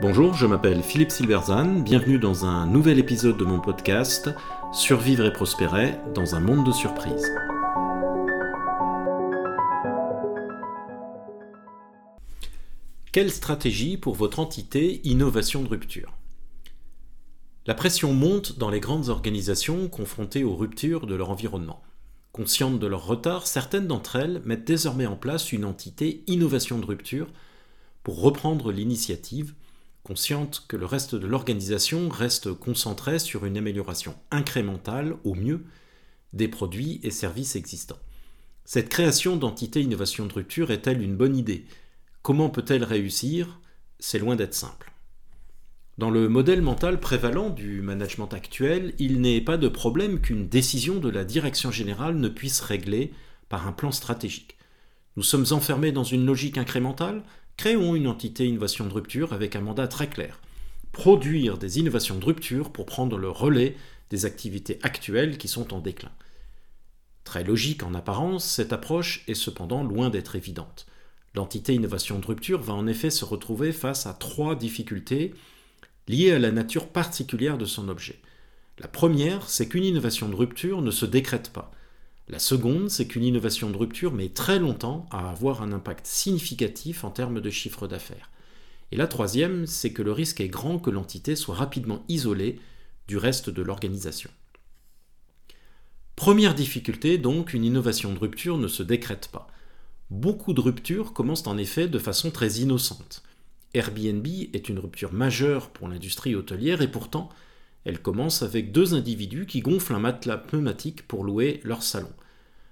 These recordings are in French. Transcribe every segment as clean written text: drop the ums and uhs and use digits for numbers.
Bonjour, je m'appelle Philippe Silberzan, bienvenue dans un nouvel épisode de mon podcast « Survivre et prospérer dans un monde de surprises ». Quelle stratégie pour votre entité innovation de rupture ? La pression monte dans les grandes organisations confrontées aux ruptures de leur environnement. Conscientes de leur retard, certaines d'entre elles mettent désormais en place une entité innovation de rupture pour reprendre l'initiative, consciente que le reste de l'organisation reste concentré sur une amélioration incrémentale, au mieux, des produits et services existants. Cette création d'entité innovation de rupture est-elle une bonne idée ? Comment peut-elle réussir ? C'est loin d'être simple. Dans le modèle mental prévalant du management actuel, il n'est pas de problème qu'une décision de la direction générale ne puisse régler par un plan stratégique. Nous sommes enfermés dans une logique incrémentale ? Créons une entité innovation de rupture avec un mandat très clair. Produire des innovations de rupture pour prendre le relais des activités actuelles qui sont en déclin. Très logique en apparence, cette approche est cependant loin d'être évidente. L'entité innovation de rupture va en effet se retrouver face à trois difficultés liées à la nature particulière de son objet. La première, c'est qu'une innovation de rupture ne se décrète pas. La seconde, c'est qu'une innovation de rupture met très longtemps à avoir un impact significatif en termes de chiffre d'affaires. Et la troisième, c'est que le risque est grand que l'entité soit rapidement isolée du reste de l'organisation. Première difficulté, donc, une innovation de rupture ne se décrète pas. Beaucoup de ruptures commencent en effet de façon très innocente. Airbnb est une rupture majeure pour l'industrie hôtelière et pourtant, elle commence avec deux individus qui gonflent un matelas pneumatique pour louer leur salon.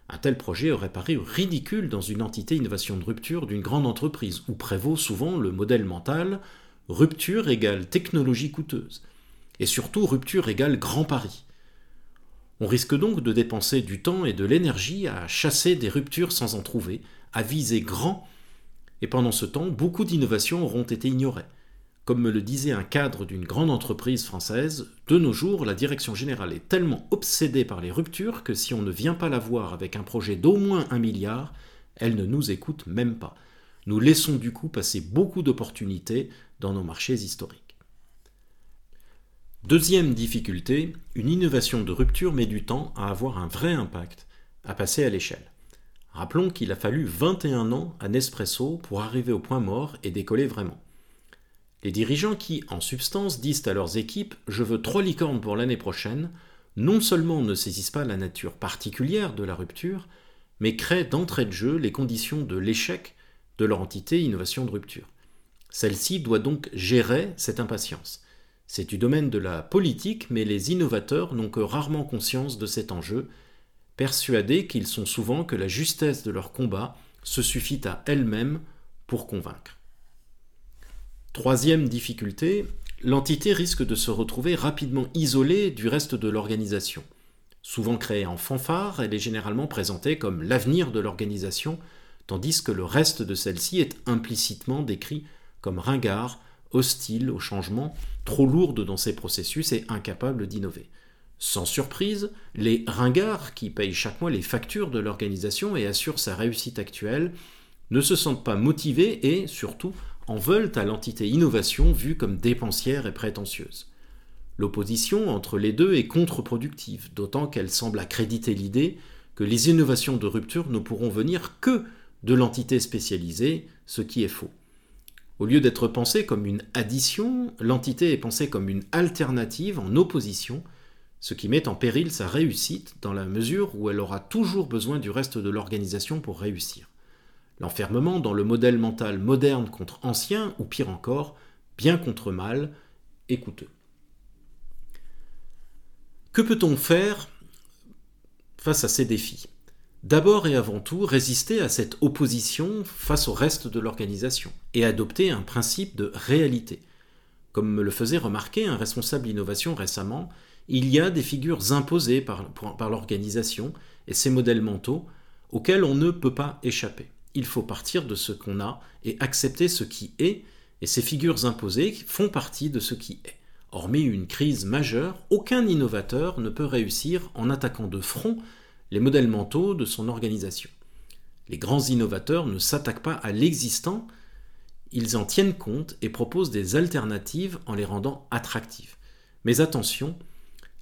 Un tel projet aurait paru ridicule dans une entité innovation de rupture d'une grande entreprise où prévaut souvent le modèle mental « rupture égale technologie coûteuse » et surtout « rupture égale grand pari ». On risque donc de dépenser du temps et de l'énergie à chasser des ruptures sans en trouver, à viser grand, et pendant ce temps, beaucoup d'innovations auront été ignorées. Comme me le disait un cadre d'une grande entreprise française, de nos jours, la direction générale est tellement obsédée par les ruptures que si on ne vient pas la voir avec un projet d'au moins 1 milliard, elle ne nous écoute même pas. Nous laissons du coup passer beaucoup d'opportunités dans nos marchés historiques. Deuxième difficulté, une innovation de rupture met du temps à avoir un vrai impact, à passer à l'échelle. Rappelons qu'il a fallu 21 ans à Nespresso pour arriver au point mort et décoller vraiment. Les dirigeants qui, en substance, disent à leurs équipes « je veux 3 licornes pour l'année prochaine », non seulement ne saisissent pas la nature particulière de la rupture, mais créent d'entrée de jeu les conditions de l'échec de leur entité innovation de rupture. Celle-ci doit donc gérer cette impatience. C'est du domaine de la politique, mais les innovateurs n'ont que rarement conscience de cet enjeu, persuadés qu'ils sont souvent que la justesse de leur combat se suffit à elle-même pour convaincre. Troisième difficulté, l'entité risque de se retrouver rapidement isolée du reste de l'organisation. Souvent créée en fanfare, elle est généralement présentée comme l'avenir de l'organisation, tandis que le reste de celle-ci est implicitement décrit comme ringard, hostile au changement, trop lourde dans ses processus et incapable d'innover. Sans surprise, les ringards qui payent chaque mois les factures de l'organisation et assurent sa réussite actuelle ne se sentent pas motivés et, surtout, en veulent à l'entité innovation vue comme dépensière et prétentieuse. L'opposition entre les deux est contre-productive, d'autant qu'elle semble accréditer l'idée que les innovations de rupture ne pourront venir que de l'entité spécialisée, ce qui est faux. Au lieu d'être pensée comme une addition, l'entité est pensée comme une alternative en opposition, ce qui met en péril sa réussite dans la mesure où elle aura toujours besoin du reste de l'organisation pour réussir. L'enfermement dans le modèle mental moderne contre ancien, ou pire encore, bien contre mal, est coûteux. Que peut-on faire face à ces défis ? D'abord et avant tout, résister à cette opposition face au reste de l'organisation et adopter un principe de réalité. Comme me le faisait remarquer un responsable innovation récemment, il y a des figures imposées par l'organisation et ses modèles mentaux auxquels on ne peut pas échapper. Il faut partir de ce qu'on a et accepter ce qui est, et ces figures imposées font partie de ce qui est. Hormis une crise majeure, aucun innovateur ne peut réussir en attaquant de front les modèles mentaux de son organisation. Les grands innovateurs ne s'attaquent pas à l'existant, ils en tiennent compte et proposent des alternatives en les rendant attractives. Mais attention,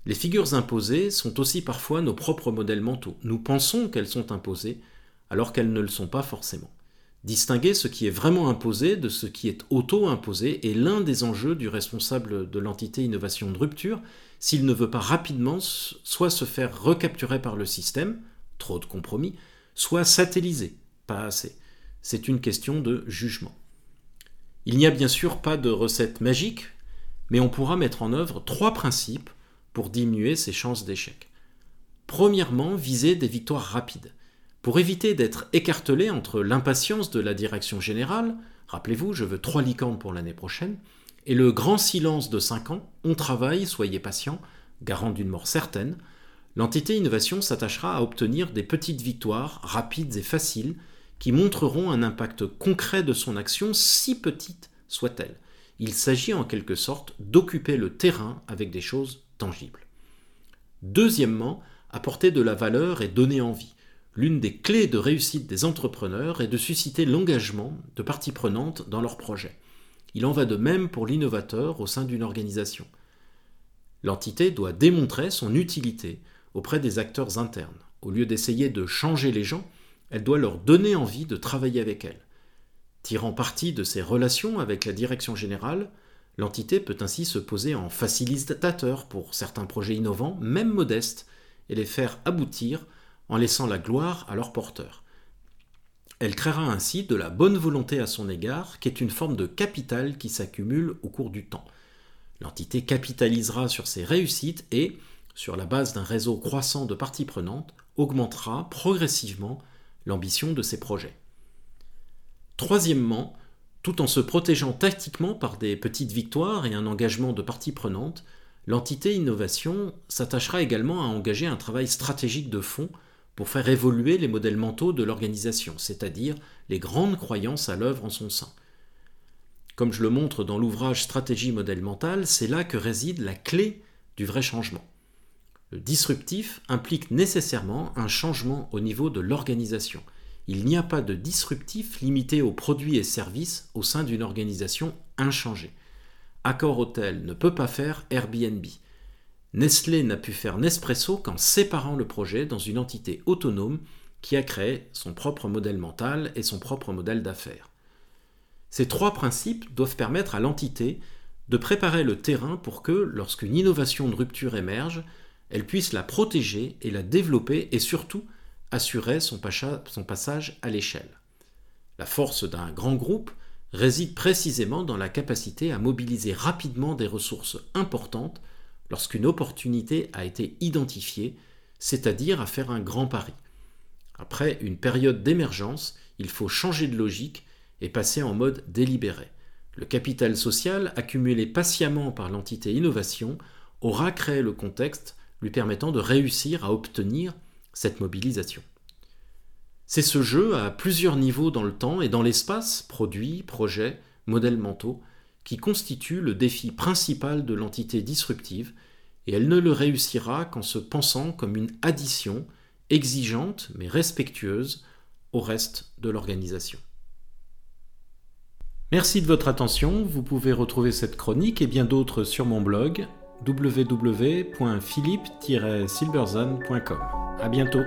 les figures imposées sont aussi parfois nos propres modèles mentaux. Nous pensons qu'elles sont imposées alors qu'elles ne le sont pas forcément. Distinguer ce qui est vraiment imposé de ce qui est auto-imposé est l'un des enjeux du responsable de l'entité innovation de rupture s'il ne veut pas rapidement soit se faire recapturer par le système, trop de compromis, soit satelliser, pas assez. C'est une question de jugement. Il n'y a bien sûr pas de recette magique, mais on pourra mettre en œuvre 3 principes pour diminuer ses chances d'échec. Premièrement, viser des victoires rapides. Pour éviter d'être écartelé entre l'impatience de la direction générale, rappelez-vous, je veux 3 licornes pour l'année prochaine, et le grand silence de 5 ans, on travaille, soyez patient, garant d'une mort certaine, l'entité innovation s'attachera à obtenir des petites victoires rapides et faciles qui montreront un impact concret de son action, si petite soit-elle. Il s'agit en quelque sorte d'occuper le terrain avec des choses tangibles. Deuxièmement, apporter de la valeur et donner envie. L'une des clés de réussite des entrepreneurs est de susciter l'engagement de parties prenantes dans leurs projets. Il en va de même pour l'innovateur au sein d'une organisation. L'entité doit démontrer son utilité auprès des acteurs internes. Au lieu d'essayer de changer les gens, elle doit leur donner envie de travailler avec elle. Tirant parti de ses relations avec la direction générale, l'entité peut ainsi se poser en facilitateur pour certains projets innovants, même modestes, et les faire aboutir en laissant la gloire à leur porteur. Elle créera ainsi de la bonne volonté à son égard, qui est une forme de capital qui s'accumule au cours du temps. L'entité capitalisera sur ses réussites et, sur la base d'un réseau croissant de parties prenantes, augmentera progressivement l'ambition de ses projets. Troisièmement, tout en se protégeant tactiquement par des petites victoires et un engagement de parties prenantes, l'entité innovation s'attachera également à engager un travail stratégique de fond pour faire évoluer les modèles mentaux de l'organisation, c'est-à-dire les grandes croyances à l'œuvre en son sein. Comme je le montre dans l'ouvrage Stratégie modèle mental, c'est là que réside la clé du vrai changement. Le disruptif implique nécessairement un changement au niveau de l'organisation. Il n'y a pas de disruptif limité aux produits et services au sein d'une organisation inchangée. Accor Hotel ne peut pas faire Airbnb. Nestlé n'a pu faire Nespresso qu'en séparant le projet dans une entité autonome qui a créé son propre modèle mental et son propre modèle d'affaires. Ces 3 principes doivent permettre à l'entité de préparer le terrain pour que, lorsqu'une innovation de rupture émerge, elle puisse la protéger et la développer et surtout assurer son passage à l'échelle. La force d'un grand groupe réside précisément dans la capacité à mobiliser rapidement des ressources importantes lorsqu'une opportunité a été identifiée, c'est-à-dire à faire un grand pari. Après une période d'émergence, il faut changer de logique et passer en mode délibéré. Le capital social, accumulé patiemment par l'entité innovation, aura créé le contexte lui permettant de réussir à obtenir cette mobilisation. C'est ce jeu à plusieurs niveaux dans le temps et dans l'espace, produits, projets, modèles mentaux, qui constitue le défi principal de l'entité disruptive, et elle ne le réussira qu'en se pensant comme une addition, exigeante mais respectueuse, au reste de l'organisation. Merci de votre attention, vous pouvez retrouver cette chronique et bien d'autres sur mon blog www.philippe-silberzan.com. À bientôt.